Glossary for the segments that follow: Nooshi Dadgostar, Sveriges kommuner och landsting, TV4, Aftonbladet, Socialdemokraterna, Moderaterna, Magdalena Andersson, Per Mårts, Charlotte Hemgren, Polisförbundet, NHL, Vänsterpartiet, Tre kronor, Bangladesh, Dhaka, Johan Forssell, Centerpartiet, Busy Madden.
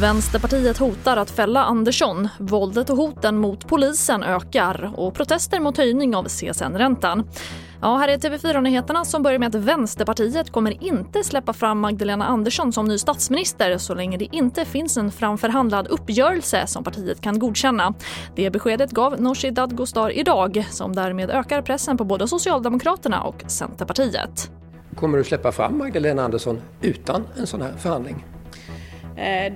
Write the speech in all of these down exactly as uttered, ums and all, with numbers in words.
Vänsterpartiet hotar att fälla Andersson. Våldet och hoten mot polisen ökar och protester mot höjning av C S N-räntan. Ja, här är T V fyra-nyheterna som börjar med att Vänsterpartiet kommer inte släppa fram Magdalena Andersson som ny statsminister så länge det inte finns en framförhandlad uppgörelse som partiet kan godkänna. Det beskedet gav Nooshi Dadgostar idag, som därmed ökar pressen på både Socialdemokraterna och Centerpartiet. Kommer du släppa fram Magdalena Andersson utan en sån här förhandling?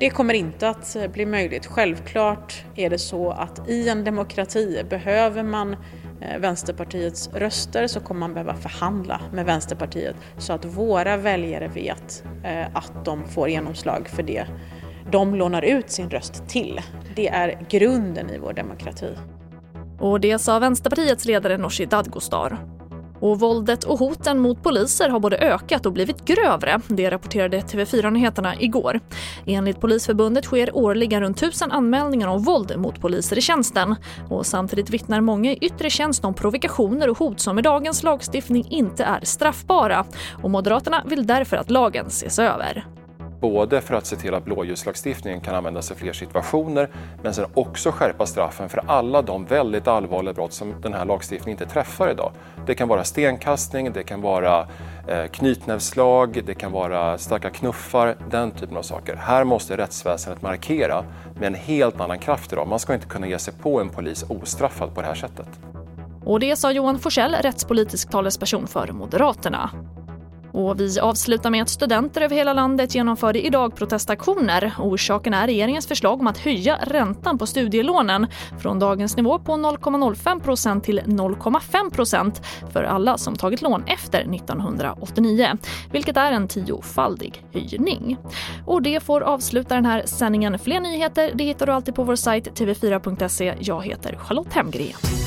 Det kommer inte att bli möjligt. Självklart är det så att i en demokrati behöver man Vänsterpartiets röster, så kommer man behöva förhandla med Vänsterpartiet så att våra väljare vet att de får genomslag för det de lånar ut sin röst till. Det är grunden i vår demokrati. Och det sa Vänsterpartiets ledare Nooshi Dadgostar. Och våldet och hoten mot poliser har både ökat och blivit grövre, det rapporterade T V fyra-nyheterna igår. Enligt Polisförbundet sker årligen runt tusen anmälningar om våld mot poliser i tjänsten. Och samtidigt vittnar många i yttre tjänst om provokationer och hot som i dagens lagstiftning inte är straffbara. Och Moderaterna vill därför att lagen ses över. Både för att se till att blåljuslagstiftningen kan användas i fler situationer, men sen också skärpa straffen för alla de väldigt allvarliga brott som den här lagstiftningen inte träffar idag. Det kan vara stenkastning, det kan vara knytnävslag, det kan vara starka knuffar, den typen av saker. Här måste rättsväsendet markera med en helt annan kraft idag. Man ska inte kunna ge sig på en polis ostraffad på det här sättet. Och det sa Johan Forssell, rättspolitisk talesperson för Moderaterna. Och vi avslutar med att studenter över hela landet genomförde idag protestaktioner. Orsaken är regeringens förslag om att höja räntan på studielånen från dagens nivå på noll komma noll fem procent till noll komma fem procent för alla som tagit lån efter nittonhundraåttionio, vilket är en tiofaldig höjning. Och det får avsluta den här sändningen. Fler nyheter det hittar du alltid på vår sajt t v fyra punkt se. Jag heter Charlotte Hemgren.